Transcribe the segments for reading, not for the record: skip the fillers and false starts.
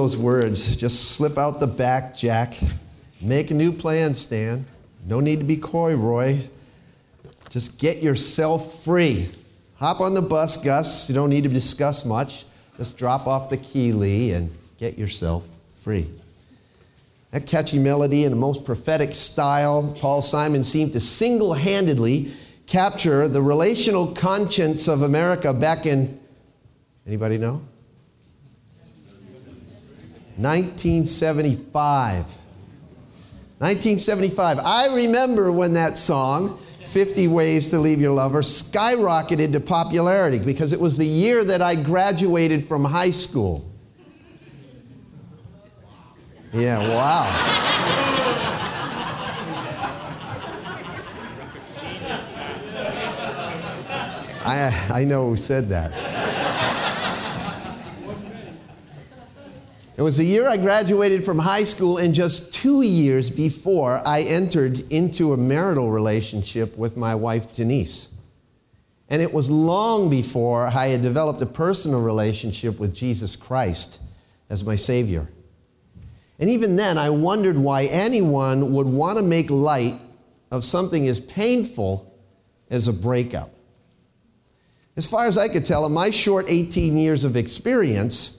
those words. Just slip out the back, Jack. Make a new plan, Stan. No need to be coy, Roy. Just get yourself free. Hop on the bus, Gus. You don't need to discuss much. Just drop off the key, Lee, and get yourself free. That catchy melody in the most prophetic style, Paul Simon seemed to single-handedly capture the relational conscience of America back in, anybody know? 1975. I remember when that song, 50 Ways to Leave Your Lover, skyrocketed to popularity because it was the year that I graduated from high school. Yeah, wow. I know who said that. It was the year I graduated from high school, and just 2 years before I entered into a marital relationship with my wife, Denise. And it was long before I had developed a personal relationship with Jesus Christ as my Savior. And even then, I wondered why anyone would want to make light of something as painful as a breakup. As far as I could tell, in my short 18 years of experience,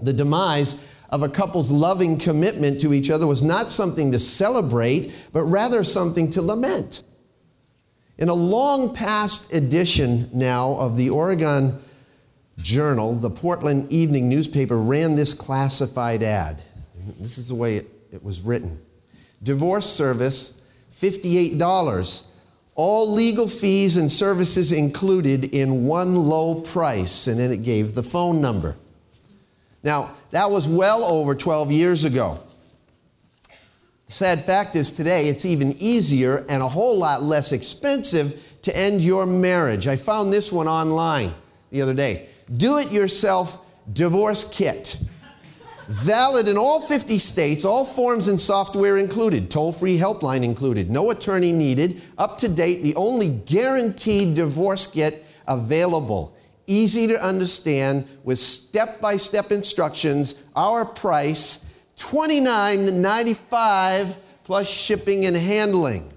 the demise of a couple's loving commitment to each other was not something to celebrate, but rather something to lament. In a long past edition now of the Oregon Journal, the Portland evening newspaper ran this classified ad. This is the way it was written. Divorce service, $58. All legal fees and services included in one low price. And then it gave the phone number. Now, that was well over 12 years ago. The sad fact is today it's even easier and a whole lot less expensive to end your marriage. I found this one online the other day. Do-it-yourself divorce kit. Valid in all 50 states, all forms and software included, toll-free helpline included, no attorney needed, up to date, the only guaranteed divorce kit available. Easy to understand with step-by-step instructions, our price, $29.95 plus shipping and handling.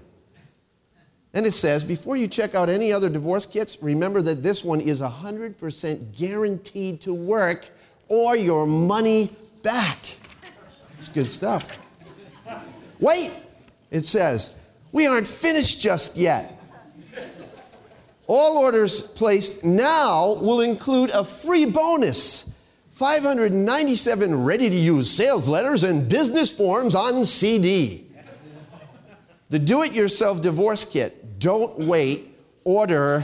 And it says, before you check out any other divorce kits, remember that this one is 100% guaranteed to work or your money back. It's good stuff. Wait, it says, we aren't finished just yet. All orders placed now will include a free bonus, 597 ready-to-use sales letters and business forms on CD. The do-it-yourself divorce kit, don't wait, order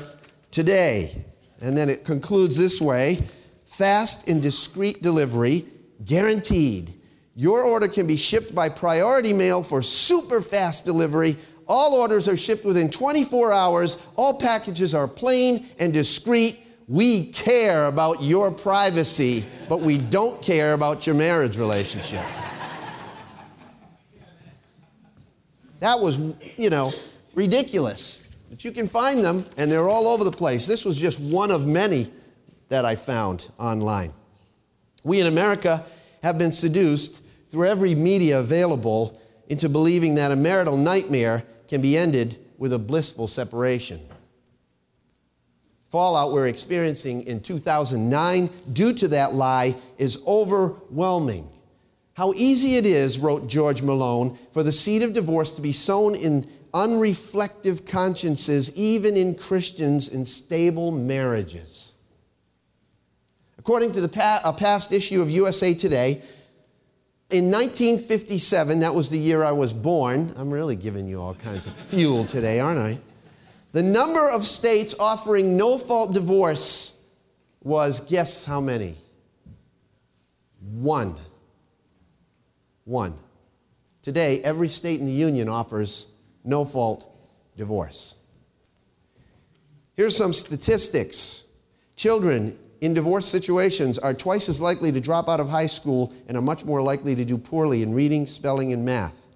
today. And then it concludes this way, fast and discreet delivery, guaranteed. Your order can be shipped by priority mail for super fast delivery. All orders are shipped within 24 hours. All packages are plain and discreet. We care about your privacy, but we don't care about your marriage relationship. That was, you know, ridiculous. But you can find them, and they're all over the place. This was just one of many that I found online. We in America have been seduced through every media available into believing that a marital nightmare can be ended with a blissful separation. Fallout we're experiencing in 2009 due to that lie is overwhelming. How easy it is, wrote George Malone, for the seed of divorce to be sown in unreflective consciences, even in Christians in stable marriages. According to a past issue of USA Today, in 1957, that was the year I was born. I'm really giving you all kinds of fuel today, aren't I? The number of states offering no-fault divorce was, guess how many? One. Today, every state in the union offers no-fault divorce. Here's some statistics. Children in divorce situations are twice as likely to drop out of high school and are much more likely to do poorly in reading, spelling, and math.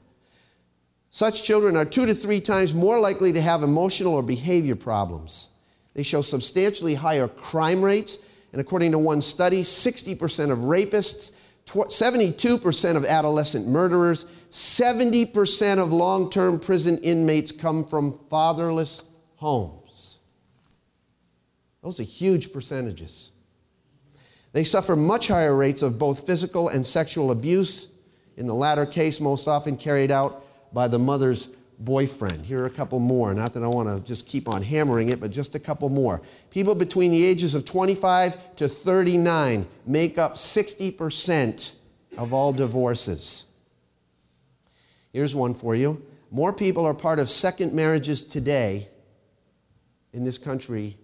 Such children are 2 to 3 times more likely to have emotional or behavior problems. They show substantially higher crime rates, and according to one study, 60% of rapists, 72% of adolescent murderers, 70% of long-term prison inmates come from fatherless homes. Those are huge percentages. They suffer much higher rates of both physical and sexual abuse, in the latter case most often carried out by the mother's boyfriend. Here are a couple more. Not that I want to just keep on hammering it, but just a couple more. People between the ages of 25 to 39 make up 60% of all divorces. Here's one for you. More people are part of second marriages today in this country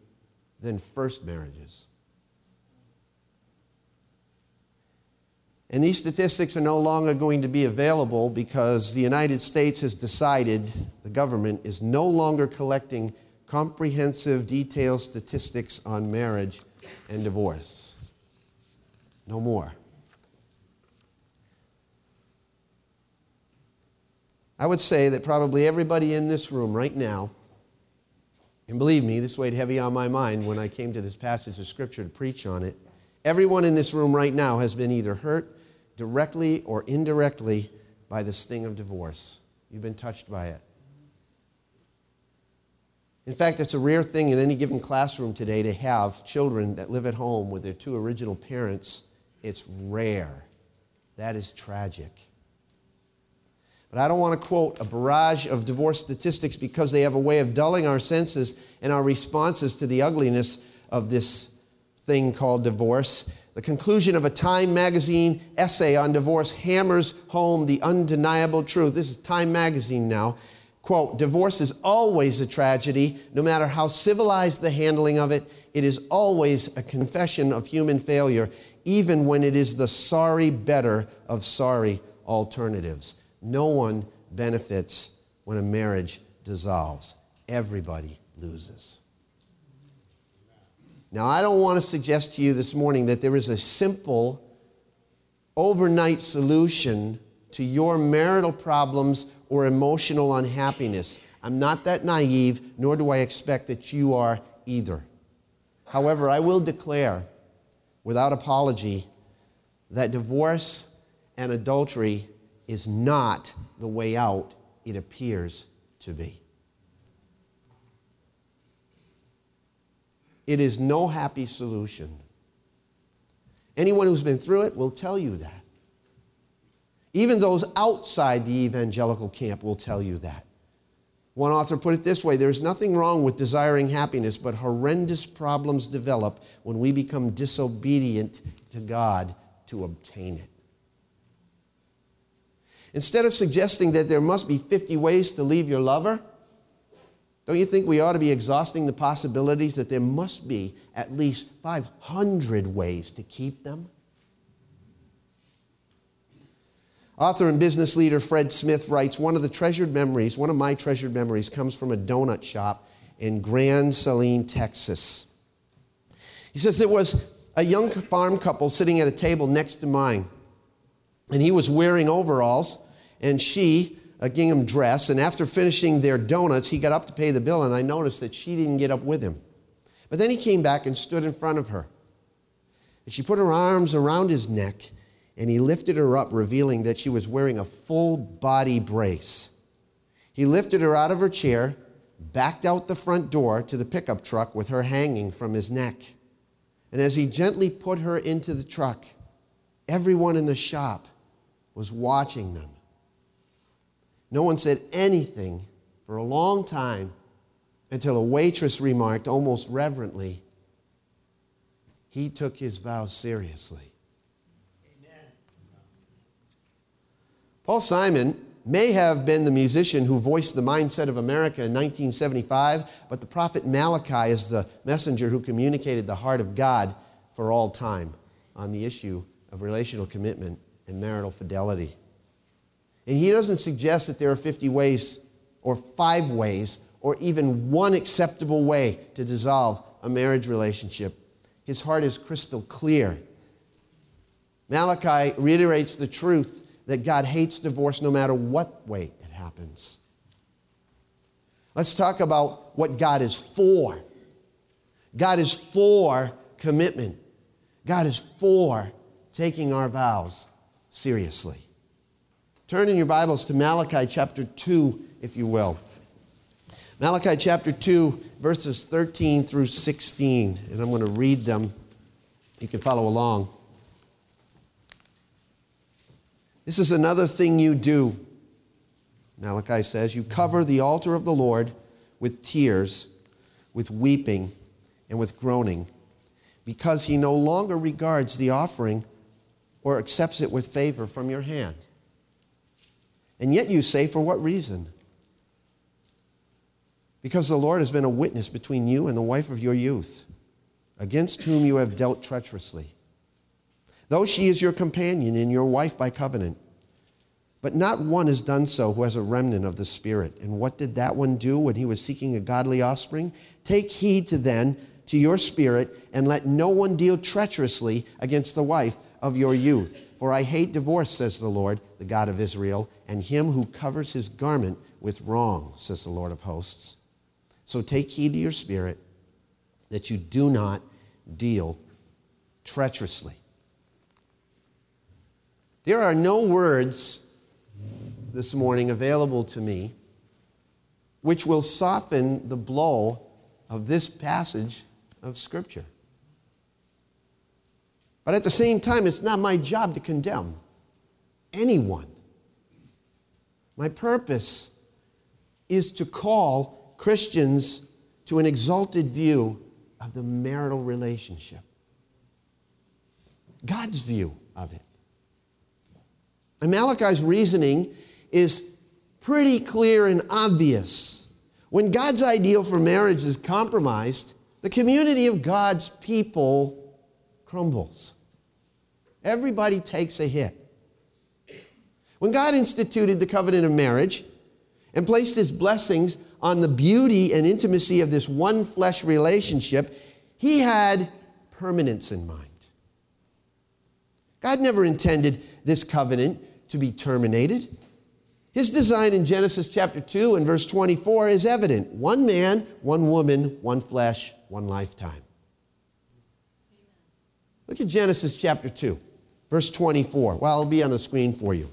than first marriages. And these statistics are no longer going to be available because the United States has decided, the government is no longer collecting comprehensive, detailed statistics on marriage and divorce. No more. I would say that probably everybody in this room right now, and believe me, this weighed heavy on my mind when I came to this passage of Scripture to preach on it, everyone in this room right now has been either hurt directly or indirectly by the sting of divorce. You've been touched by it. In fact, it's a rare thing in any given classroom today to have children that live at home with their two original parents. It's rare. That is tragic. But I don't want to quote a barrage of divorce statistics because they have a way of dulling our senses and our responses to the ugliness of this thing called divorce. The conclusion of a Time magazine essay on divorce hammers home the undeniable truth. This is Time magazine now. Quote, "Divorce is always a tragedy, no matter how civilized the handling of it. It is always a confession of human failure, even when it is the sorry better of sorry alternatives." No one benefits when a marriage dissolves. Everybody loses. Now, I don't want to suggest to you this morning that there is a simple, overnight solution to your marital problems or emotional unhappiness. I'm not that naive, nor do I expect that you are either. However, I will declare, without apology, that divorce and adultery is not the way out it appears to be. It is no happy solution. Anyone who's been through it will tell you that. Even those outside the evangelical camp will tell you that. One author put it this way, "There's nothing wrong with desiring happiness, but horrendous problems develop when we become disobedient to God to obtain it." Instead of suggesting that there must be 50 ways to leave your lover, don't you think we ought to be exhausting the possibilities that there must be at least 500 ways to keep them? Author and business leader Fred Smith writes, one of my treasured memories comes from a donut shop in Grand Saline, Texas. He says, "There was a young farm couple sitting at a table next to mine, and he was wearing overalls, and she a gingham dress, and after finishing their donuts, he got up to pay the bill, and I noticed that she didn't get up with him. But then he came back and stood in front of her. And she put her arms around his neck, and he lifted her up, revealing that she was wearing a full-body brace. He lifted her out of her chair, backed out the front door to the pickup truck with her hanging from his neck. And as he gently put her into the truck, everyone in the shop was watching them. No one said anything for a long time until a waitress remarked almost reverently, 'He took his vows seriously.'" Amen. Paul Simon may have been the musician who voiced the mindset of America in 1975, but the prophet Malachi is the messenger who communicated the heart of God for all time on the issue of relational commitment and marital fidelity. And he doesn't suggest that there are 50 ways or 5 ways or even one acceptable way to dissolve a marriage relationship. His heart is crystal clear. Malachi reiterates the truth that God hates divorce no matter what way it happens. Let's talk about what God is for. God is for commitment. God is for taking our vows seriously. Turn in your Bibles to Malachi chapter 2, if you will. Malachi chapter 2, verses 13 through 16, and I'm going to read them. You can follow along. This is another thing you do, Malachi says. You cover the altar of the Lord with tears, with weeping, and with groaning, because he no longer regards the offering or accepts it with favor from your hand. And yet you say, for what reason? Because the Lord has been a witness between you and the wife of your youth, against whom you have dealt treacherously, though she is your companion and your wife by covenant. But not one has done so who has a remnant of the Spirit. And what did that one do when he was seeking a godly offspring? Take heed to then to your spirit, and let no one deal treacherously against the wife of your youth. For I hate divorce, says the Lord, the God of Israel, and him who covers his garment with wrong, says the Lord of hosts. So take heed to your spirit, that you do not deal treacherously. There are no words this morning available to me which will soften the blow of this passage of Scripture. But at the same time, it's not my job to condemn anyone. My purpose is to call Christians to an exalted view of the marital relationship, God's view of it. And Malachi's reasoning is pretty clear and obvious. When God's ideal for marriage is compromised, the community of God's people crumbles. Everybody takes a hit. When God instituted the covenant of marriage and placed his blessings on the beauty and intimacy of this one flesh relationship, he had permanence in mind. God never intended this covenant to be terminated. His design in Genesis chapter 2 and verse 24 is evident. One man, one woman, one flesh, one lifetime. Look at Genesis chapter 2, verse 24. Well, it'll be on the screen for you.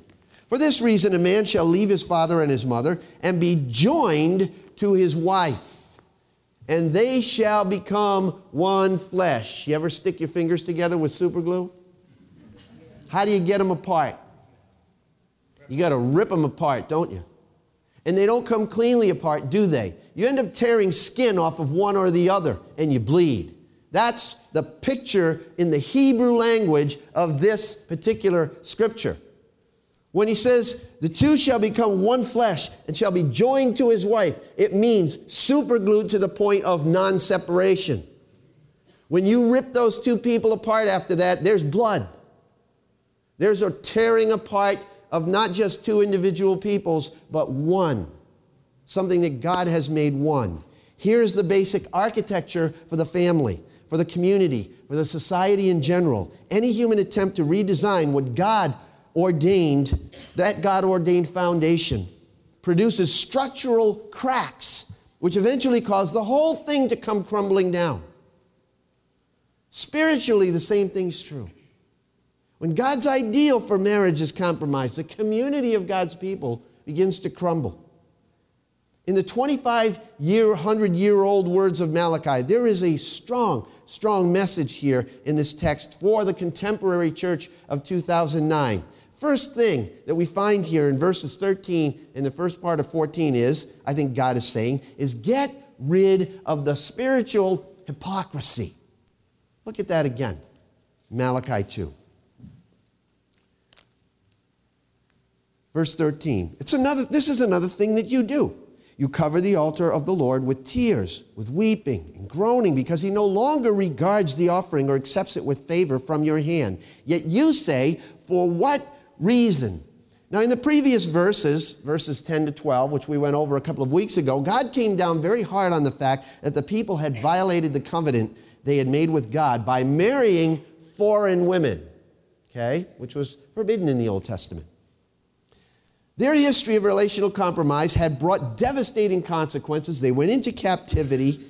For this reason, a man shall leave his father and his mother and be joined to his wife, and they shall become one flesh. You ever stick your fingers together with super glue? How do you get them apart? You got to rip them apart, don't you? And they don't come cleanly apart, do they? You end up tearing skin off of one or the other, and you bleed. That's the picture in the Hebrew language of this particular scripture. When he says, the two shall become one flesh and shall be joined to his wife, it means superglued to the point of non-separation. When you rip those two people apart after that, there's blood. There's a tearing apart of not just two individual peoples, but one. Something that God has made one. Here's the basic architecture for the family, for the community, for the society in general. Any human attempt to redesign what God ordained, that God-ordained foundation produces structural cracks, which eventually cause the whole thing to come crumbling down. Spiritually, the same thing's true. When God's ideal for marriage is compromised, the community of God's people begins to crumble. In the 100-year-old words of Malachi, there is a strong, strong message here in this text for the contemporary church of 2009. First thing that we find here in verses 13 and the first part of 14 is, I think God is saying, is get rid of the spiritual hypocrisy. Look at that again, Malachi 2. Verse 13, this is another thing that you do. You cover the altar of the Lord with tears, with weeping and groaning, because he no longer regards the offering or accepts it with favor from your hand. Yet you say, for what reason? Now, in the previous verses 10 to 12, which we went over a couple of weeks ago, God came down very hard on the fact that the people had violated the covenant they had made with God by marrying foreign women, okay, which was forbidden in the Old Testament. Their history of relational compromise had brought devastating consequences. They went into captivity,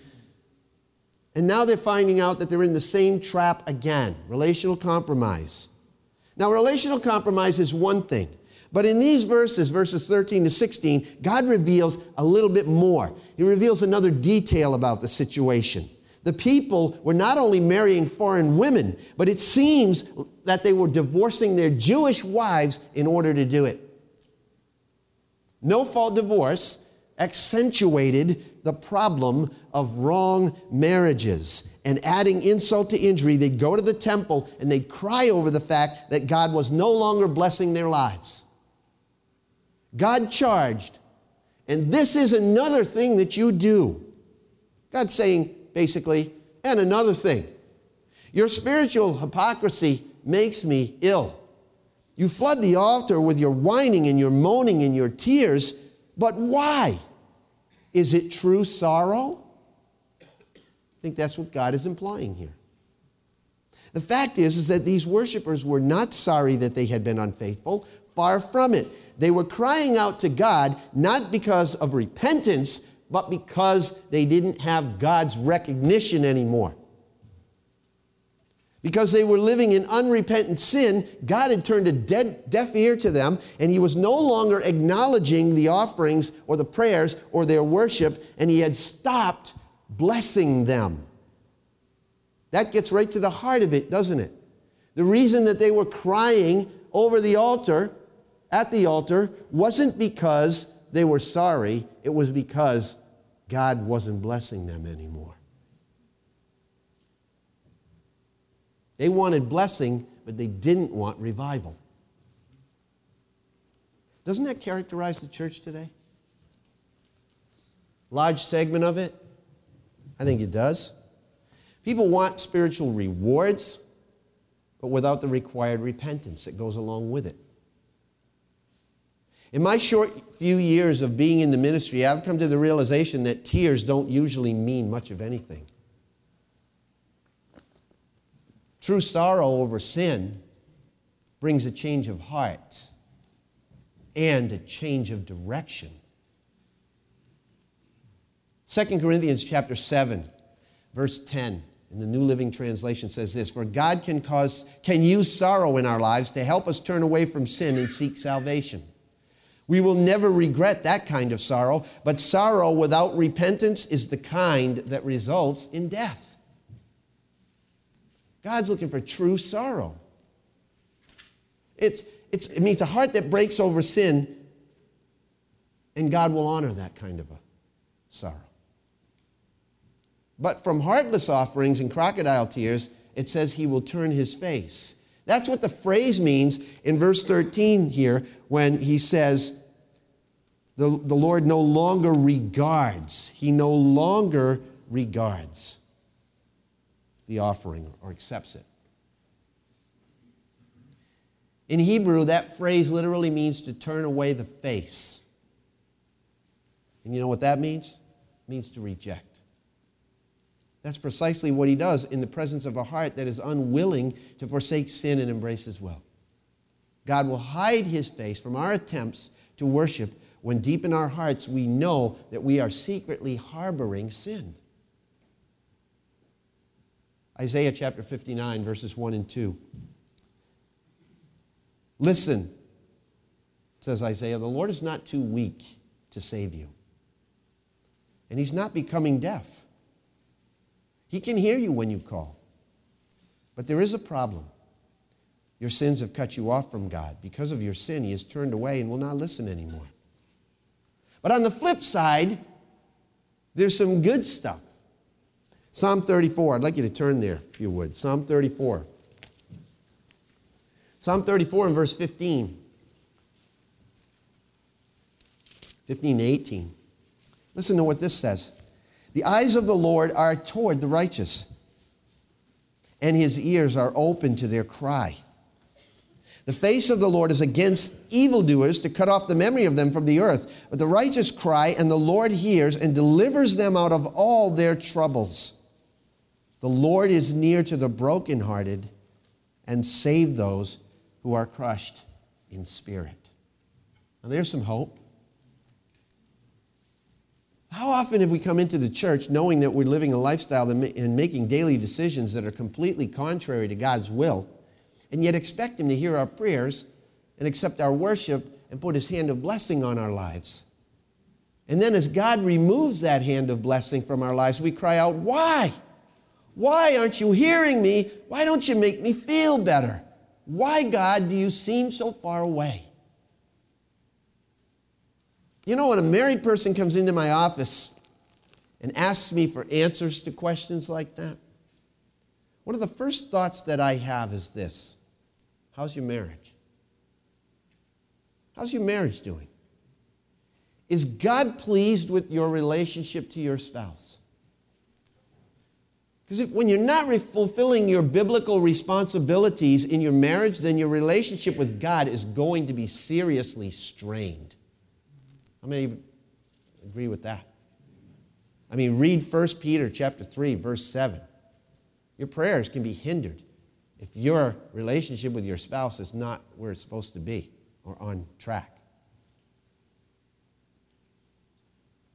and now they're finding out that they're in the same trap again, relational compromise. Now, relational compromise is one thing. But in these verses, verses 13 to 16, God reveals a little bit more. He reveals another detail about the situation. The people were not only marrying foreign women, but it seems that they were divorcing their Jewish wives in order to do it. No-fault divorce accentuated the problem of wrong marriages. And adding insult to injury, they go to the temple and they cry over the fact that God was no longer blessing their lives. God charged, and this is another thing that you do. God's saying, basically, and another thing. Your spiritual hypocrisy makes me ill. You flood the altar with your whining and your moaning and your tears, but why? Is it true sorrow? I think that's what God is implying here. The fact is that these worshipers were not sorry that they had been unfaithful. Far from it. They were crying out to God, not because of repentance, but because they didn't have God's recognition anymore. Because they were living in unrepentant sin, God had turned a deaf ear to them, and He was no longer acknowledging the offerings or the prayers or their worship, and He had stopped blessing them. That gets right to the heart of it, doesn't it? The reason that they were crying over the altar, at the altar, wasn't because they were sorry, it was because God wasn't blessing them anymore. They wanted blessing, but they didn't want revival. Doesn't that characterize the church today? Large segment of it? I think it does. People want spiritual rewards, but without the required repentance that goes along with it. In my short few years of being in the ministry, I've come to the realization that tears don't usually mean much of anything. True sorrow over sin brings a change of heart and a change of direction. 2 Corinthians chapter 7, verse 10, in the New Living Translation says this, "For God can use sorrow in our lives to help us turn away from sin and seek salvation. We will never regret that kind of sorrow, but sorrow without repentance is the kind that results in death." God's looking for true sorrow. It means a heart that breaks over sin, and God will honor that kind of a sorrow. But from heartless offerings and crocodile tears, it says He will turn His face. That's what the phrase means in verse 13 here when he says, the Lord no longer regards. He no longer regards the offering or accepts it. In Hebrew, that phrase literally means to turn away the face. And you know what that means? It means to reject. That's precisely what He does in the presence of a heart that is unwilling to forsake sin and embrace His will. God will hide His face from our attempts to worship when deep in our hearts we know that we are secretly harboring sin. Isaiah chapter 59, verses 1 and 2. "Listen," says Isaiah, "the Lord is not too weak to save you, and He's not becoming deaf. He can hear you when you call. But there is a problem. Your sins have cut you off from God. Because of your sin, He has turned away and will not listen anymore." But on the flip side, there's some good stuff. Psalm 34. I'd like you to turn there, if you would. Psalm 34. Psalm 34 and verse 15. 15 to 18. Listen to what this says. "The eyes of the Lord are toward the righteous, and His ears are open to their cry. The face of the Lord is against evildoers to cut off the memory of them from the earth. But the righteous cry, and the Lord hears and delivers them out of all their troubles. The Lord is near to the brokenhearted and save those who are crushed in spirit." Now there's some hope. How often have we come into the church knowing that we're living a lifestyle and making daily decisions that are completely contrary to God's will, and yet expect Him to hear our prayers and accept our worship and put His hand of blessing on our lives. And then as God removes that hand of blessing from our lives, we cry out, why? Why aren't you hearing me? Why don't you make me feel better? Why, God, do you seem so far away? You know, when a married person comes into my office and asks me for answers to questions like that, one of the first thoughts that I have is this: how's your marriage? How's your marriage doing? Is God pleased with your relationship to your spouse? Because when you're not fulfilling your biblical responsibilities in your marriage, then your relationship with God is going to be seriously strained. How many agree with that? I mean, read 1 Peter chapter 3, verse 7. Your prayers can be hindered if your relationship with your spouse is not where it's supposed to be or on track.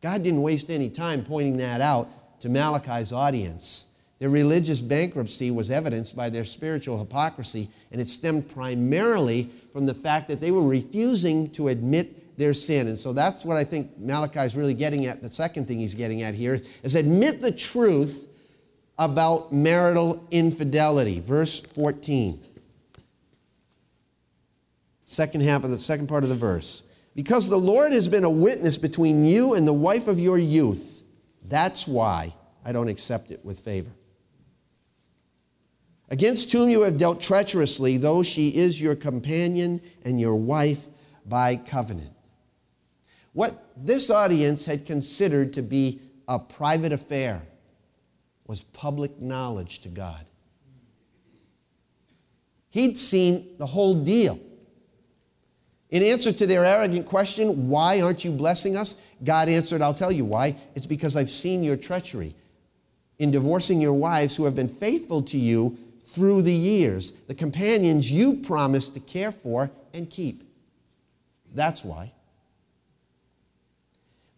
God didn't waste any time pointing that out to Malachi's audience. Their religious bankruptcy was evidenced by their spiritual hypocrisy, and it stemmed primarily from the fact that they were refusing to admit their sin. And so that's what I think Malachi's really getting at. The second thing he's getting at here is admit the truth about marital infidelity. Verse 14. Second part of the verse. Because the Lord has been a witness between you and the wife of your youth. That's why I don't accept it with favor. Against whom you have dealt treacherously, though she is your companion and your wife by covenant. What this audience had considered to be a private affair was public knowledge to God. He'd seen the whole deal. In answer to their arrogant question, why aren't you blessing us? God answered, I'll tell you why. It's because I've seen your treachery in divorcing your wives who have been faithful to you through the years, the companions you promised to care for and keep. That's why.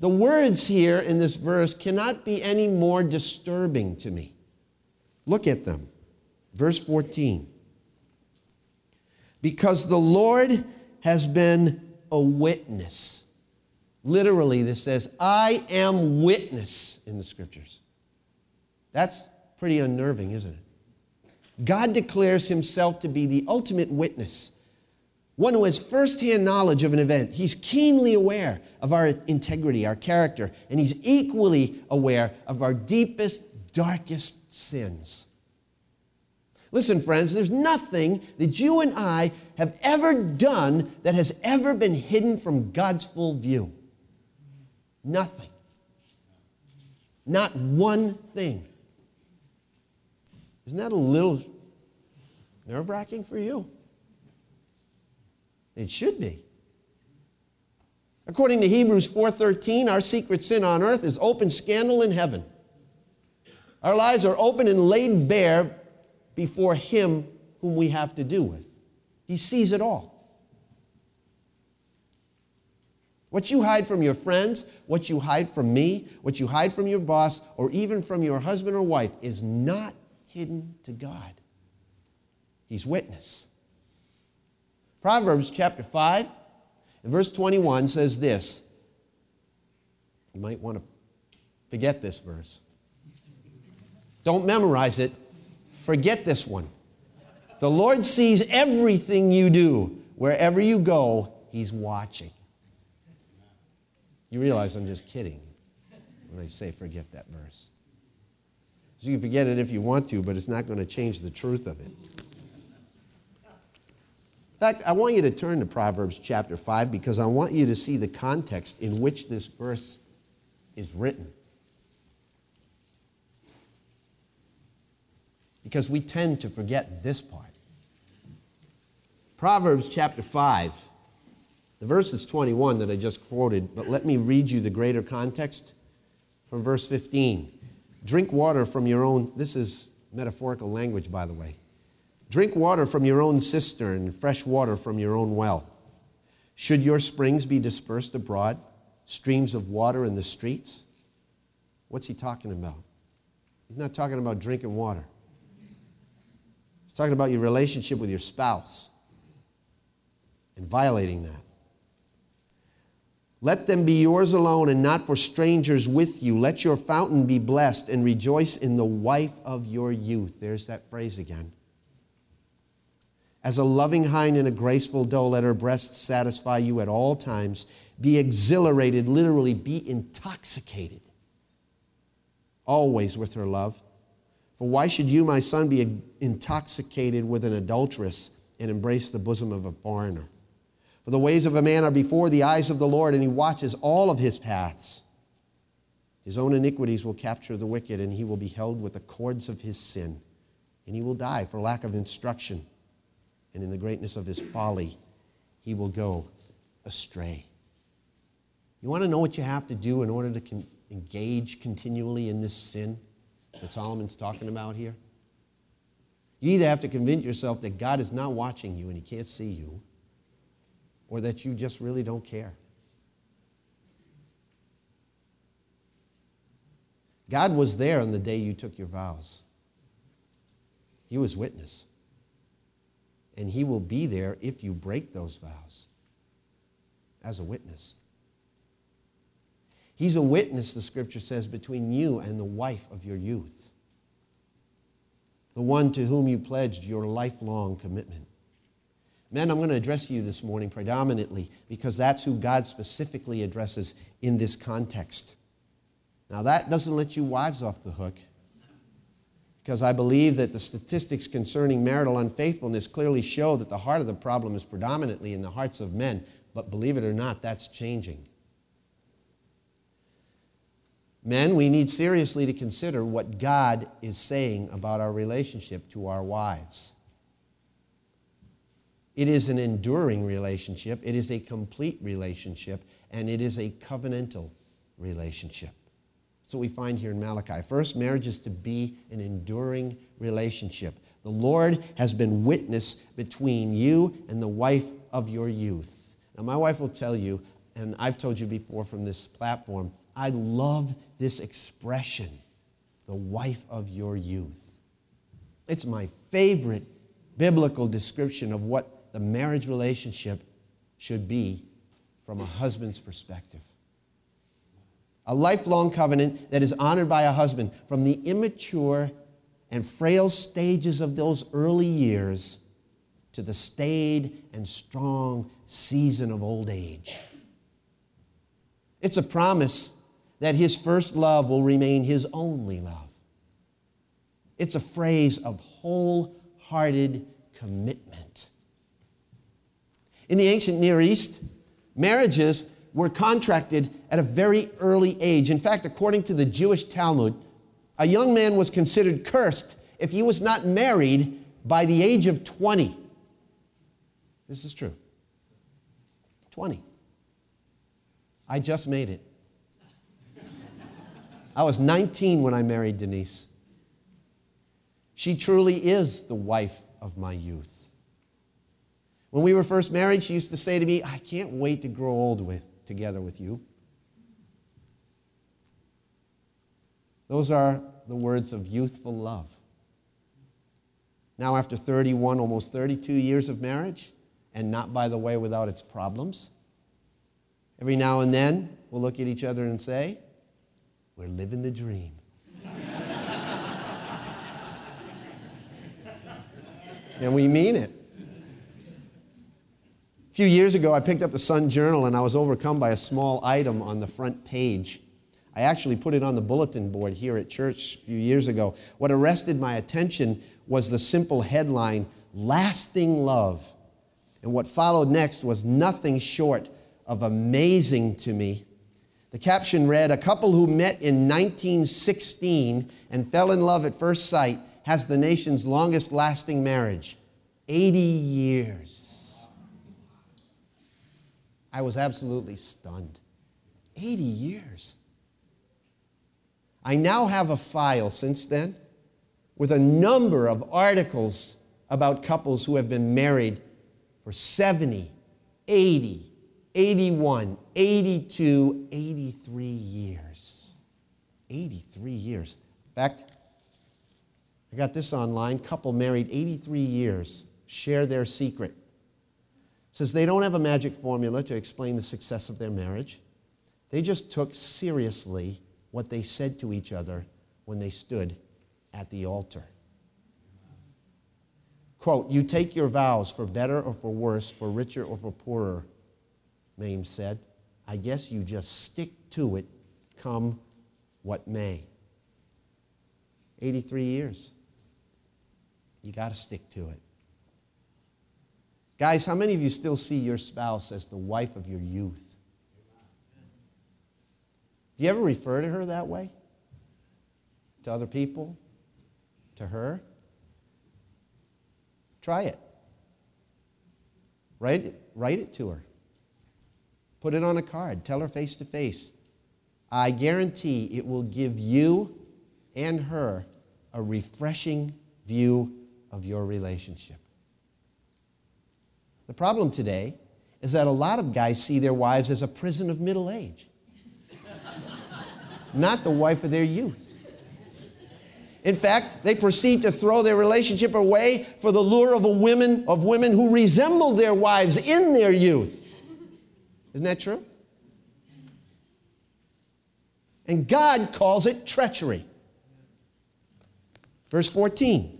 The words here in this verse cannot be any more disturbing to me. Look at them. Verse 14. Because the Lord has been a witness. Literally, this says, I am witness in the Scriptures. That's pretty unnerving, isn't it? God declares Himself to be the ultimate witness, one who has firsthand knowledge of an event. He's keenly aware of our integrity, our character, and He's equally aware of our deepest, darkest sins. Listen, friends, there's nothing that you and I have ever done that has ever been hidden from God's full view. Nothing. Not one thing. Isn't that a little nerve-wracking for you? It should be. According to Hebrews 4:13, our secret sin on earth is open scandal in heaven. Our lives are open and laid bare before Him whom we have to do with. He sees it all. What you hide from your friends, what you hide from me, what you hide from your boss, or even from your husband or wife is not hidden to God. He's witness. Proverbs chapter 5 and verse 21 says this. You might want to forget this verse. Don't memorize it. Forget this one. The Lord sees everything you do. Wherever you go, He's watching. You realize I'm just kidding when I say forget that verse. So you can forget it if you want to, but it's not going to change the truth of it. In fact, I want you to turn to Proverbs chapter 5 because I want you to see the context in which this verse is written. Because we tend to forget this part. Proverbs chapter 5, the verse is 21 that I just quoted, but let me read you the greater context from verse 15. Drink water from your own, this is metaphorical language, by the way. Drink water from your own cistern, fresh water from your own well. Should your springs be dispersed abroad, streams of water in the streets? What's he talking about? He's not talking about drinking water. It's talking about your relationship with your spouse and violating that. Let them be yours alone and not for strangers with you. Let your fountain be blessed and rejoice in the wife of your youth. There's that phrase again. As a loving hind and a graceful doe, let her breasts satisfy you at all times. Be exhilarated, literally be intoxicated, always with her love. For why should you, my son, be intoxicated with an adulteress and embrace the bosom of a foreigner? For the ways of a man are before the eyes of the Lord, and he watches all of his paths. His own iniquities will capture the wicked, and he will be held with the cords of his sin. And he will die for lack of instruction. And in the greatness of his folly, he will go astray. You want to know what you have to do in order to engage continually in this sin that Solomon's talking about here? You either have to convince yourself that God is not watching you and he can't see you, or that you just really don't care. God was there on the day you took your vows. He was witness. And he will be there if you break those vows as a witness. He's a witness, the scripture says, between you and the wife of your youth, the one to whom you pledged your lifelong commitment. Men, I'm going to address you this morning predominantly because that's who God specifically addresses in this context. Now, that doesn't let you wives off the hook, because I believe that the statistics concerning marital unfaithfulness clearly show that the heart of the problem is predominantly in the hearts of men, but believe it or not, that's changing. Men, we need seriously to consider what God is saying about our relationship to our wives. It is an enduring relationship, it is a complete relationship, and it is a covenantal relationship. That's what we find here in Malachi. First, marriage is to be an enduring relationship. The Lord has been witness between you and the wife of your youth. Now, my wife will tell you, and I've told you before from this platform, I love this expression, the wife of your youth. It's my favorite biblical description of what the marriage relationship should be from a husband's perspective. A lifelong covenant that is honored by a husband from the immature and frail stages of those early years to the staid and strong season of old age. It's a promise that his first love will remain his only love. It's a phrase of wholehearted commitment. In the ancient Near East, marriages were contracted at a very early age. In fact, according to the Jewish Talmud, a young man was considered cursed if he was not married by the age of 20. This is true. 20. I just made it. I was 19 when I married Denise. She truly is the wife of my youth. When we were first married, she used to say to me, I can't wait to grow old together with you. Those are the words of youthful love. Now, after 31, almost 32 years of marriage, and not, by the way, without its problems, every now and then we'll look at each other and say, we're living the dream. And we mean it. A few years ago, I picked up the Sun Journal and I was overcome by a small item on the front page. I actually put it on the bulletin board here at church a few years ago. What arrested my attention was the simple headline, Lasting Love. And what followed next was nothing short of amazing to me. The caption read, a couple who met in 1916 and fell in love at first sight has the nation's longest lasting marriage, 80 years. I was absolutely stunned. 80 years. I now have a file since then with a number of articles about couples who have been married for 70, 80, 81, 82, 83 years. 83 years. In fact, I got this online. Couple married 83 years. Share their secret. It says they don't have a magic formula to explain the success of their marriage. They just took seriously what they said to each other when they stood at the altar. Quote, "You take your vows for better or for worse, for richer or for poorer," Mame said. "I guess you just stick to it, come what may." 83 years. You got to stick to it. Guys, how many of you still see your spouse as the wife of your youth? Do you ever refer to her that way? To other people? To her? Try it. Write it to her. Put it on a card. Tell her face to face. I guarantee it will give you and her a refreshing view of your relationship. The problem today is that a lot of guys see their wives as a prison of middle age, not the wife of their youth. In fact, they proceed to throw their relationship away for the lure of women who resemble their wives in their youth. Isn't that true? And God calls it treachery. Verse 14,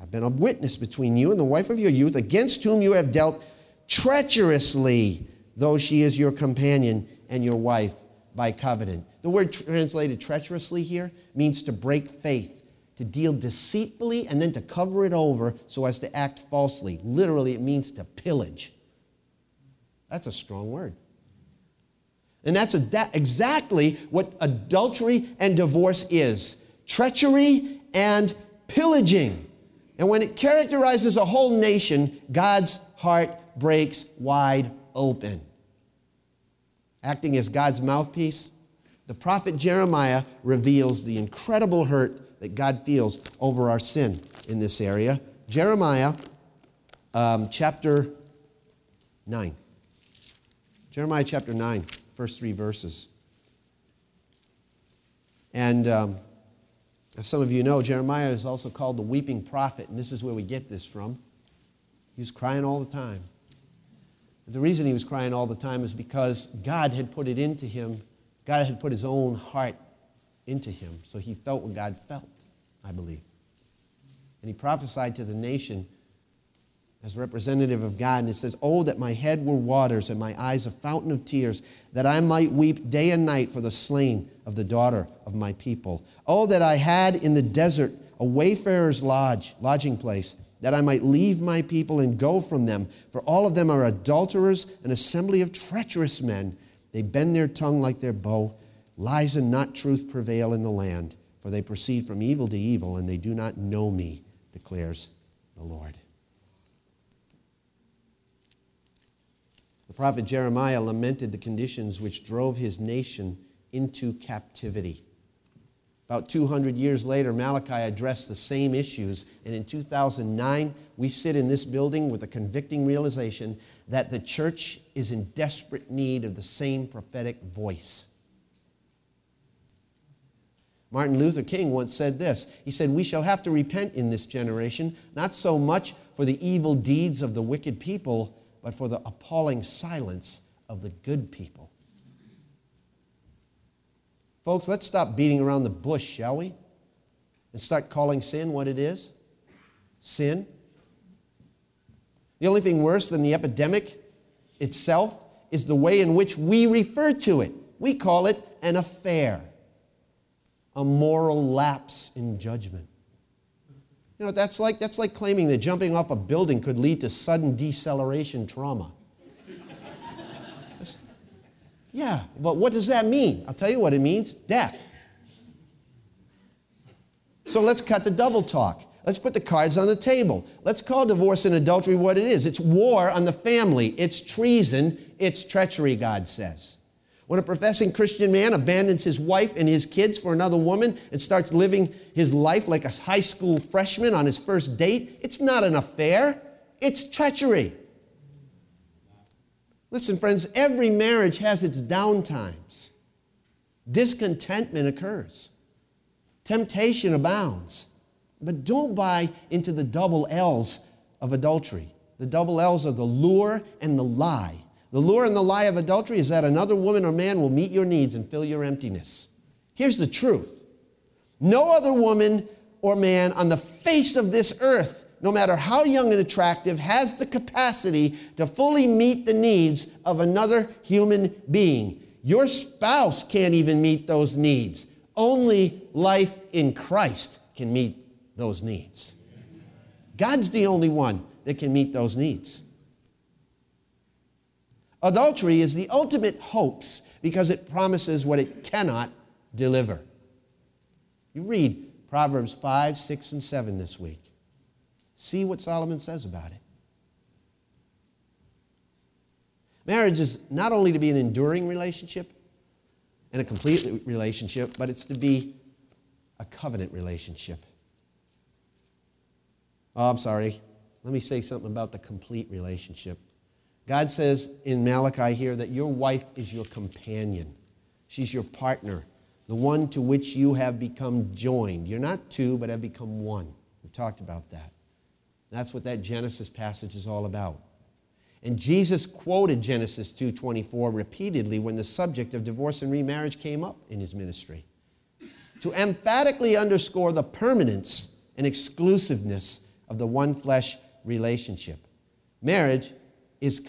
I've been a witness between you and the wife of your youth, against whom you have dealt treacherously, though she is your companion and your wife by covenant. The word translated treacherously here means to break faith, to deal deceitfully, and then to cover it over so as to act falsely. Literally, it means to pillage. That's a strong word. And that's exactly what adultery and divorce is. Treachery and pillaging. And when it characterizes a whole nation, God's heart breaks wide open. Acting as God's mouthpiece, the prophet Jeremiah reveals the incredible hurt that God feels over our sin in this area. Jeremiah chapter 9. Jeremiah chapter 9, first three verses. And as some of you know, Jeremiah is also called the weeping prophet, and this is where we get this from. He was crying all the time. But the reason he was crying all the time is because God had put it into him. God had put his own heart into him, so he felt what God felt, I believe. And he prophesied to the nation as representative of God, and it says, "Oh, that my head were waters and my eyes a fountain of tears, that I might weep day and night for the slain of the daughter of my people. Oh, that I had in the desert a wayfarer's lodging place, that I might leave my people and go from them, for all of them are adulterers, an assembly of treacherous men. They bend their tongue like their bow. Lies and not truth prevail in the land, for they proceed from evil to evil, and they do not know me, declares the Lord." The prophet Jeremiah lamented the conditions which drove his nation into captivity. About 200 years later, Malachi addressed the same issues, and in 2009, we sit in this building with a convicting realization that the church is in desperate need of the same prophetic voice. Martin Luther King once said this. He said, "We shall have to repent in this generation, not so much for the evil deeds of the wicked people, but for the appalling silence of the good people." Folks, let's stop beating around the bush, shall we? And start calling sin what it is. Sin. The only thing worse than the epidemic itself is the way in which we refer to it. We call it an affair, a moral lapse in judgment. You know, that's like claiming that jumping off a building could lead to sudden deceleration trauma. Yeah, but what does that mean? I'll tell you what it means. Death. So let's cut the double talk. Let's put the cards on the table. Let's call divorce and adultery what it is. It's war on the family. It's treason. It's treachery, God says. When a professing Christian man abandons his wife and his kids for another woman and starts living his life like a high school freshman on his first date, it's not an affair, it's treachery. Listen, friends, every marriage has its downtimes. Discontentment occurs. Temptation abounds. But don't buy into the double L's of adultery. The double L's are the lure and the lie. The lure and the lie of adultery is that another woman or man will meet your needs and fill your emptiness. Here's the truth. No other woman or man on the face of this earth, no matter how young and attractive, has the capacity to fully meet the needs of another human being. Your spouse can't even meet those needs. Only life in Christ can meet those needs. God's the only one that can meet those needs. Adultery is the ultimate hoax because it promises what it cannot deliver. You read Proverbs 5, 6, and 7 this week. See what Solomon says about it. Marriage is not only to be an enduring relationship and a complete relationship, but it's to be a covenant relationship. Oh, I'm sorry. Let me say something about the complete relationship. God says in Malachi here that your wife is your companion. She's your partner, the one to which you have become joined. You're not two, but have become one. We've talked about that. That's what that Genesis passage is all about. And Jesus quoted Genesis 2:24 repeatedly when the subject of divorce and remarriage came up in his ministry, to emphatically underscore the permanence and exclusiveness of the one flesh relationship. Marriage is a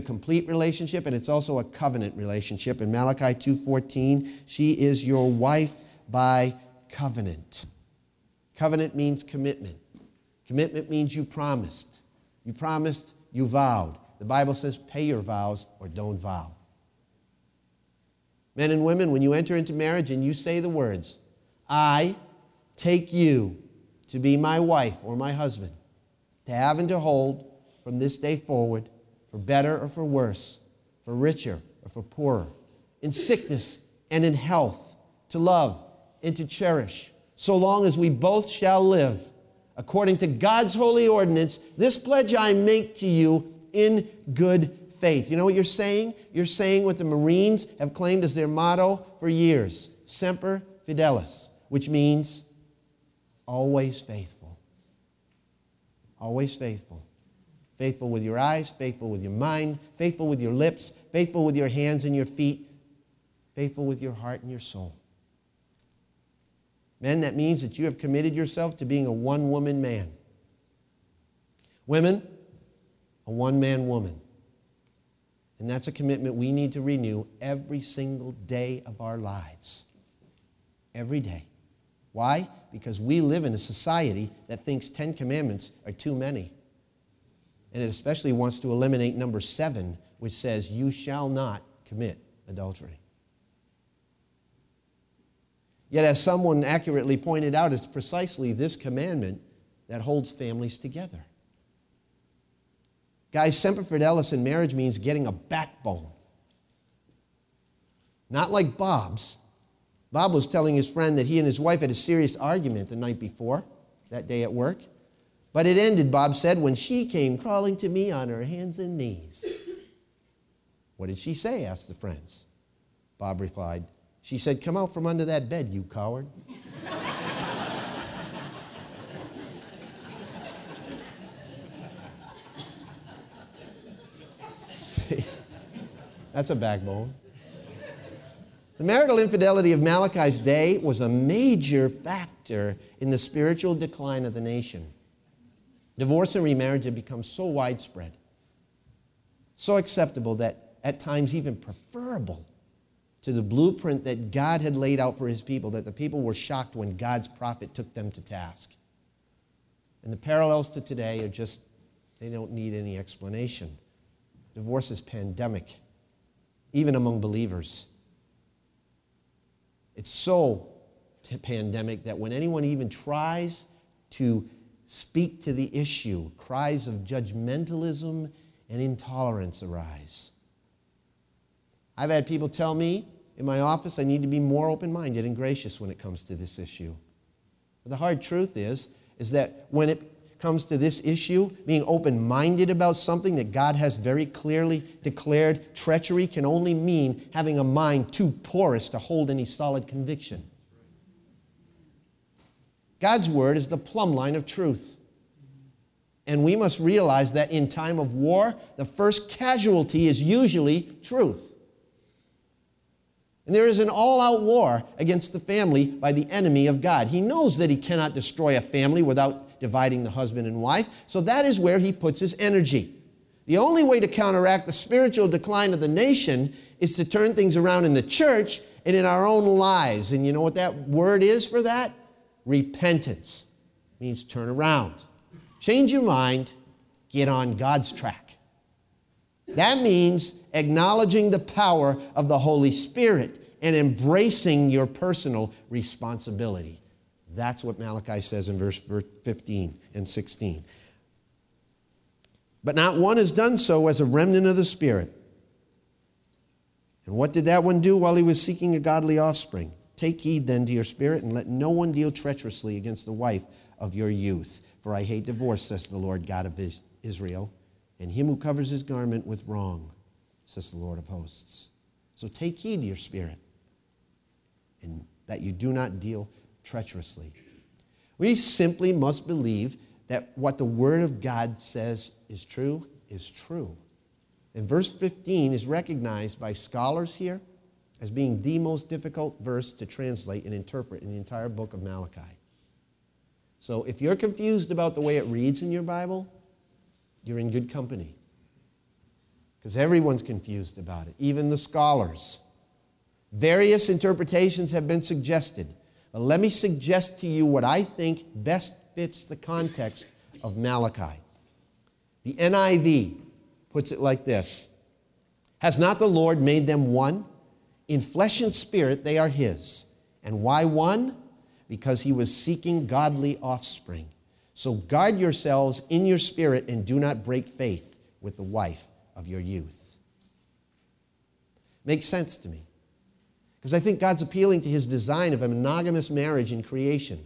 complete relationship, and it's also a covenant relationship. In Malachi 2:14, she is your wife by covenant. Covenant means commitment. Commitment means you promised. You promised, you vowed. The Bible says pay your vows or don't vow. Men and women, when you enter into marriage and you say the words, I take you to be my wife or my husband, to have and to hold from this day forward, for better or for worse, for richer or for poorer, in sickness and in health, to love and to cherish, so long as we both shall live. According to God's holy ordinance, this pledge I make to you in good faith. You know what you're saying? You're saying what the Marines have claimed as their motto for years, Semper Fidelis, which means always faithful. Always faithful. Faithful with your eyes, faithful with your mind, faithful with your lips, faithful with your hands and your feet, faithful with your heart and your soul. Men, that means that you have committed yourself to being a one-woman man. Women, a one-man woman. And that's a commitment we need to renew every single day of our lives. Every day. Why? Because we live in a society that thinks 10 Commandments are too many. And it especially wants to eliminate number 7, which says, you shall not commit adultery. Yet, as someone accurately pointed out, it's precisely this commandment that holds families together. Guys, Semper Fidelis in marriage means getting a backbone. Not like Bob's. Bob was telling his friend that he and his wife had a serious argument the night before, that day at work. But it ended, Bob said, when she came crawling to me on her hands and knees. What did she say? Asked the friends. Bob replied, she said, come out from under that bed, you coward. See, that's a backbone. The marital infidelity of Malachi's day was a major factor in the spiritual decline of the nation. Divorce and remarriage had become so widespread, so acceptable that at times even preferable to the blueprint that God had laid out for his people, that the people were shocked when God's prophet took them to task. And the parallels to today are just, they don't need any explanation. Divorce is pandemic, even among believers. It's so pandemic that when anyone even tries to speak to the issue, cries of judgmentalism and intolerance arise. I've had people tell me in my office I need to be more open-minded and gracious when it comes to this issue. But the hard truth is that when it comes to this issue, being open-minded about something that God has very clearly declared treachery can only mean having a mind too porous to hold any solid conviction. God's word is the plumb line of truth. And we must realize that in time of war, the first casualty is usually truth. And there is an all-out war against the family by the enemy of God. He knows that he cannot destroy a family without dividing the husband and wife, so that is where he puts his energy. The only way to counteract the spiritual decline of the nation is to turn things around in the church and in our own lives. And you know what that word is for that? Repentance. It means turn around. Change your mind, get on God's track. That means acknowledging the power of the Holy Spirit and embracing your personal responsibility. That's what Malachi says in verse 15 and 16. But not one has done so as a remnant of the Spirit. And what did that one do while he was seeking a godly offspring? Take heed then to your spirit, and let no one deal treacherously against the wife of your youth. For I hate divorce, says the Lord God of Israel, and him who covers his garment with wrong, says the Lord of hosts. So take heed to your spirit, and that you do not deal treacherously. We simply must believe that what the Word of God says is true is true. And verse 15 is recognized by scholars here as being the most difficult verse to translate and interpret in the entire book of Malachi. So if you're confused about the way it reads in your Bible, you're in good company. Because everyone's confused about it, even the scholars. Various interpretations have been suggested. But let me suggest to you what I think best fits the context of Malachi. The NIV puts it like this: Has not the Lord made them one? In flesh and spirit they are his. And why one? Because he was seeking godly offspring. So guard yourselves in your spirit and do not break faith with the wife of your youth. Makes sense to me. Because I think God's appealing to his design of a monogamous marriage in creation.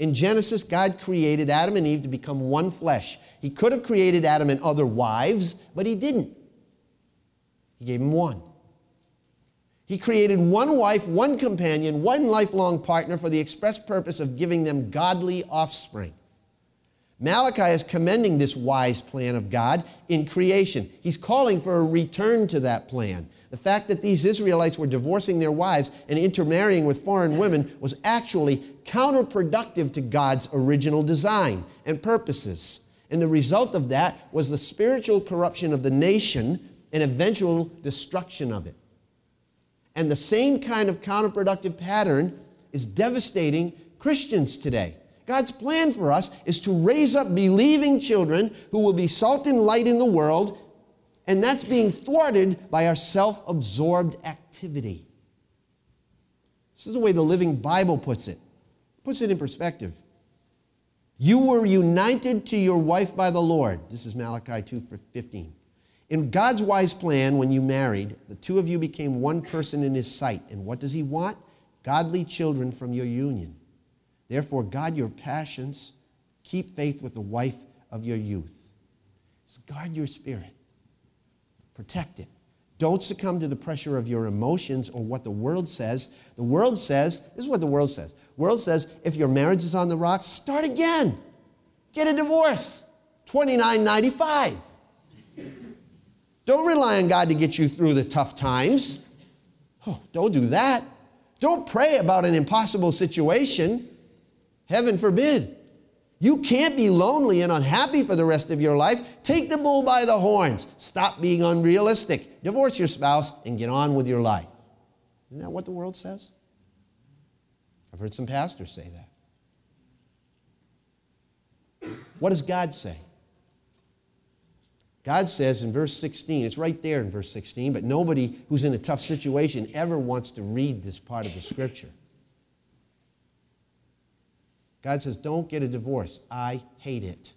In Genesis, God created Adam and Eve to become one flesh. He could have created Adam and other wives, but he didn't. He gave him one. He created one wife, one companion, one lifelong partner for the express purpose of giving them godly offspring. Malachi is commending this wise plan of God in creation. He's calling for a return to that plan. The fact that these Israelites were divorcing their wives and intermarrying with foreign women was actually counterproductive to God's original design and purposes. And the result of that was the spiritual corruption of the nation and eventual destruction of it. And the same kind of counterproductive pattern is devastating Christians today. God's plan for us is to raise up believing children who will be salt and light in the world, and that's being thwarted by our self-absorbed activity. This is the way the Living Bible puts it. It puts it in perspective. You were united to your wife by the Lord. This is Malachi 2:15. In God's wise plan, when you married, the two of you became one person in his sight. And what does he want? Godly children from your union. Therefore, guard your passions. Keep faith with the wife of your youth. So guard your spirit. Protect it. Don't succumb to the pressure of your emotions or what the world says. The world says, this is what the world says. The world says, if your marriage is on the rocks, start again. Get a divorce. $29.95. Don't rely on God to get you through the tough times. Oh, don't do that. Don't pray about an impossible situation. Heaven forbid. You can't be lonely and unhappy for the rest of your life. Take the bull by the horns. Stop being unrealistic. Divorce your spouse and get on with your life. Isn't that what the world says? I've heard some pastors say that. What does God say? God says in verse 16, it's right there in verse 16, but nobody who's in a tough situation ever wants to read this part of the scripture. God says, don't get a divorce. I hate it.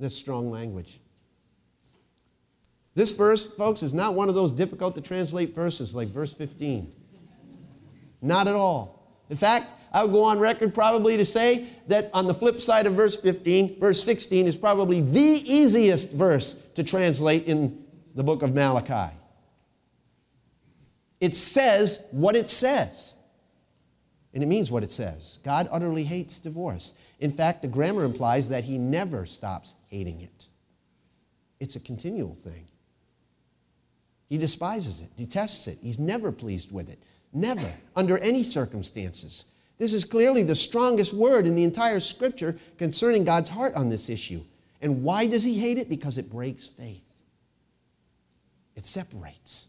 That's strong language. This verse, folks, is not one of those difficult to translate verses like verse 15. Not at all. In fact, I would go on record probably to say that on the flip side of verse 15, verse 16 is probably the easiest verse to translate in the book of Malachi. It says what it says. And it means what it says. God utterly hates divorce. In fact, the grammar implies that he never stops hating it. It's a continual thing. He despises it, detests it. He's never pleased with it. Never, under any circumstances. This is clearly the strongest word in the entire Scripture concerning God's heart on this issue. And why does he hate it? Because it breaks faith. It separates.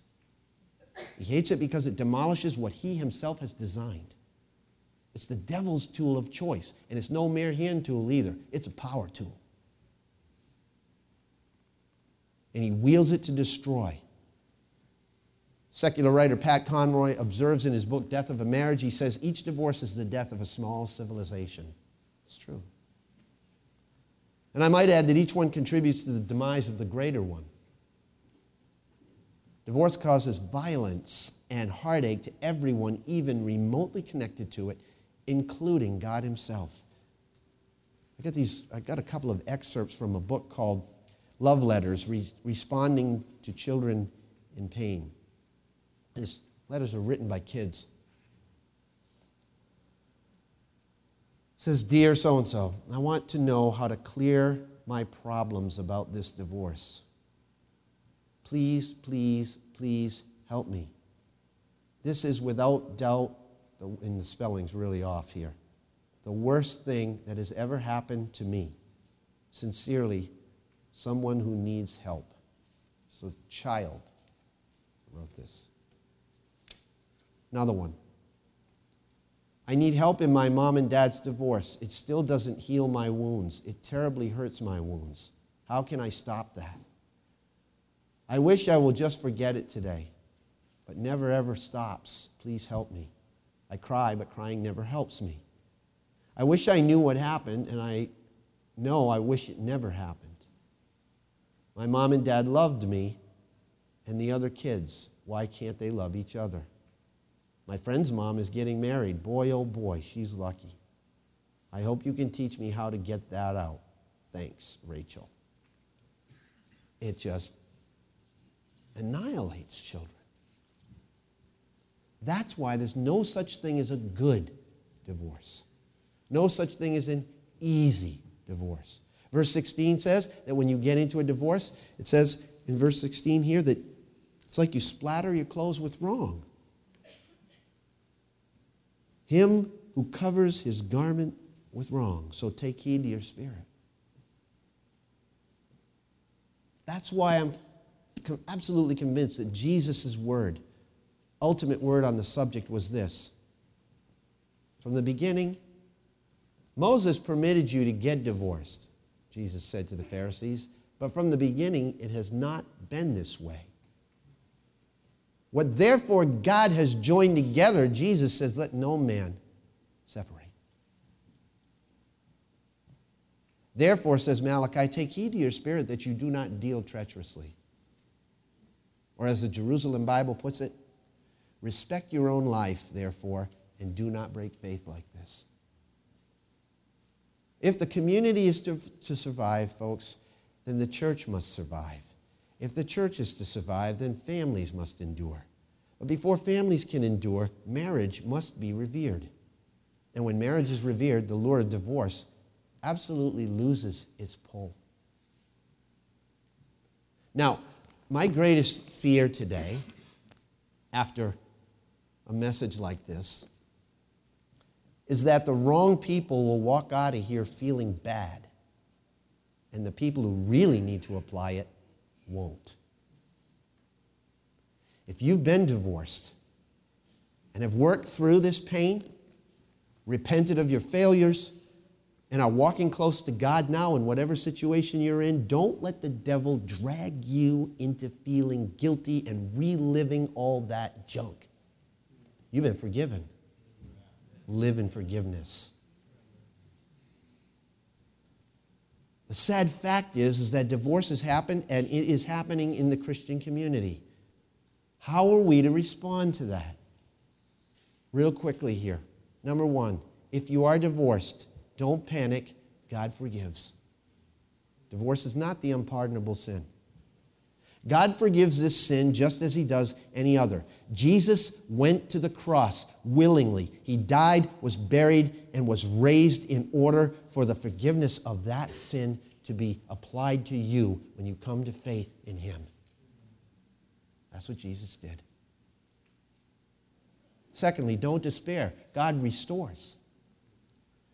He hates it because it demolishes what he himself has designed. It's the devil's tool of choice, and it's no mere hand tool either. It's a power tool. And he wields it to destroy. Secular writer Pat Conroy observes in his book, Death of a Marriage, he says, each divorce is the death of a small civilization. It's true. And I might add that each one contributes to the demise of the greater one. Divorce causes violence and heartache to everyone, even remotely connected to it, including God himself. I got a couple of excerpts from a book called Love Letters Responding to Children in Pain. These letters are written by kids. It says, Dear so-and-so, I want to know how to clear my problems about this divorce. Please, please, please help me. This is without doubt, and the spelling's really off here, the worst thing that has ever happened to me. Sincerely, someone who needs help. So a child wrote this. Another one. I need help in my mom and dad's divorce. It still doesn't heal my wounds. It terribly hurts my wounds. How can I stop that? I wish I will just forget it today, but never ever stops. Please help me. I cry, but crying never helps me. I wish I knew what happened, and I know I wish it never happened. My mom and dad loved me and the other kids. Why can't they love each other? My friend's mom is getting married. Boy, oh boy, she's lucky. I hope you can teach me how to get that out. Thanks, Rachel. It just annihilates children. That's why there's no such thing as a good divorce. No such thing as an easy divorce. Verse 16 says that when you get into a divorce, it says in verse 16 here that it's like you splatter your clothes with wrong. Him who covers his garment with wrong. So take heed to your spirit. That's why I'm absolutely convinced that Jesus' word, ultimate word on the subject was this. From the beginning, Moses permitted you to get divorced, Jesus said to the Pharisees, but from the beginning it has not been this way. What therefore God has joined together, Jesus says, let no man separate. Therefore, says Malachi, take heed to your spirit that you do not deal treacherously. Or as the Jerusalem Bible puts it, respect your own life, therefore, and do not break faith like this. If the community is to survive, folks, then the church must survive. If the church is to survive, then families must endure. But before families can endure, marriage must be revered. And when marriage is revered, the lure of divorce absolutely loses its pull. Now, my greatest fear today, after a message like this, is that the wrong people will walk out of here feeling bad, and the people who really need to apply it won't. If you've been divorced and have worked through this pain, repented of your failures, and are walking close to God now in whatever situation you're in, don't let the devil drag you into feeling guilty and reliving all that junk. You've been forgiven. Live in forgiveness. The sad fact is that divorces happen, and it is happening in the Christian community. How are we to respond to that? Real quickly here. Number one, if you are divorced, don't panic. God forgives. Divorce is not the unpardonable sin. God forgives this sin just as he does any other. Jesus went to the cross willingly. He died, was buried, and was raised in order for the forgiveness of that sin to be applied to you when you come to faith in him. That's what Jesus did. Secondly, don't despair. God restores.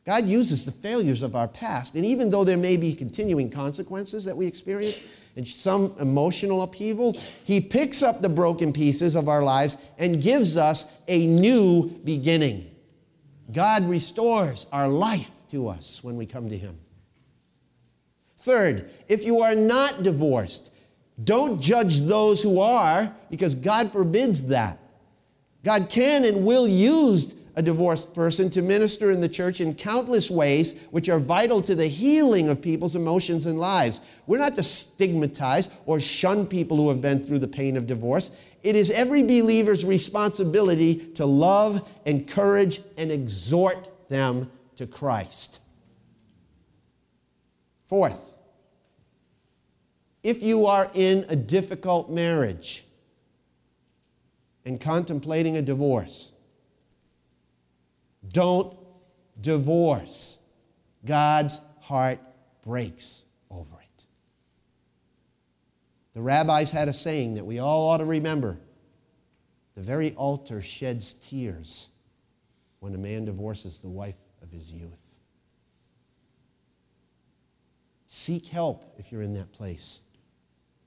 God uses the failures of our past, and even though there may be continuing consequences that we experience and some emotional upheaval, he picks up the broken pieces of our lives and gives us a new beginning. God restores our life to us when we come to him. Third, if you are not divorced, don't judge those who are, because God forbids that. God can and will use a divorced person to minister in the church in countless ways which are vital to the healing of people's emotions and lives. We're not to stigmatize or shun people who have been through the pain of divorce. It is every believer's responsibility to love, encourage, and exhort them to Christ. Fourth, if you are in a difficult marriage and contemplating a divorce, don't divorce. God's heart breaks over it. The rabbis had a saying that we all ought to remember. The very altar sheds tears when a man divorces the wife of his youth. Seek help if you're in that place.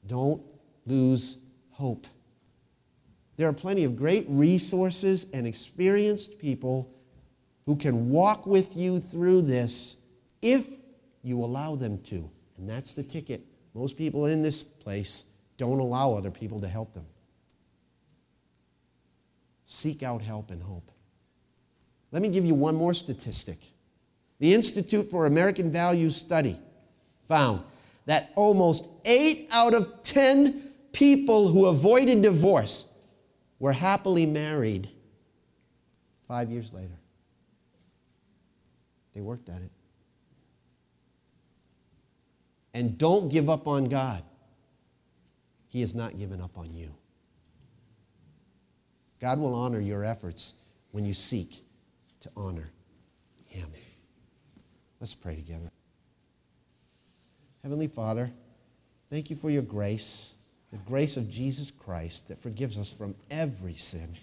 Don't lose hope. There are plenty of great resources and experienced people who can walk with you through this if you allow them to. And that's the ticket. Most people in this place don't allow other people to help them. Seek out help and hope. Let me give you one more statistic. The Institute for American Values study found that almost 8 out of 10 people who avoided divorce were happily married 5 years later. They worked at it. And don't give up on God. He has not given up on you. God will honor your efforts when you seek to honor him. Let's pray together. Heavenly Father, thank you for your grace, the grace of Jesus Christ that forgives us from every sin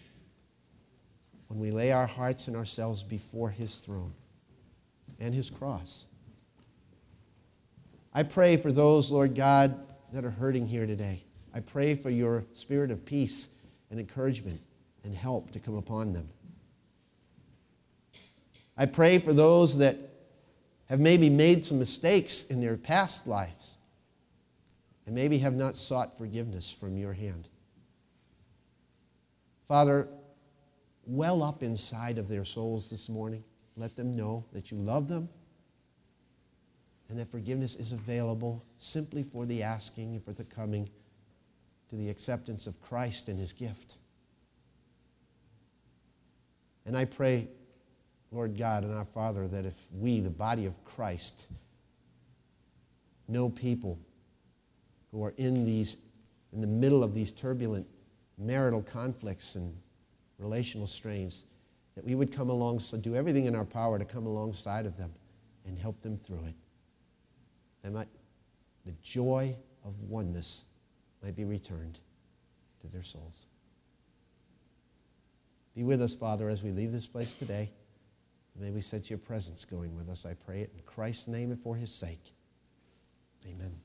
when we lay our hearts and ourselves before his throne and his cross. I pray for those, Lord God, that are hurting here today. I pray for your spirit of peace and encouragement and help to come upon them. I pray for those that have maybe made some mistakes in their past lives and maybe have not sought forgiveness from your hand. Father, well up inside of their souls this morning, let them know that you love them and that forgiveness is available simply for the asking and for the coming to the acceptance of Christ and his gift. And I pray, Lord God and our Father, that if we, the body of Christ, know people who are in the middle of these turbulent marital conflicts and relational strains, that we would come alongside, do everything in our power to come alongside of them and help them through it. That the joy of oneness might be returned to their souls. Be with us, Father, as we leave this place today. May we sense your presence going with us, I pray it in Christ's name and for his sake. Amen.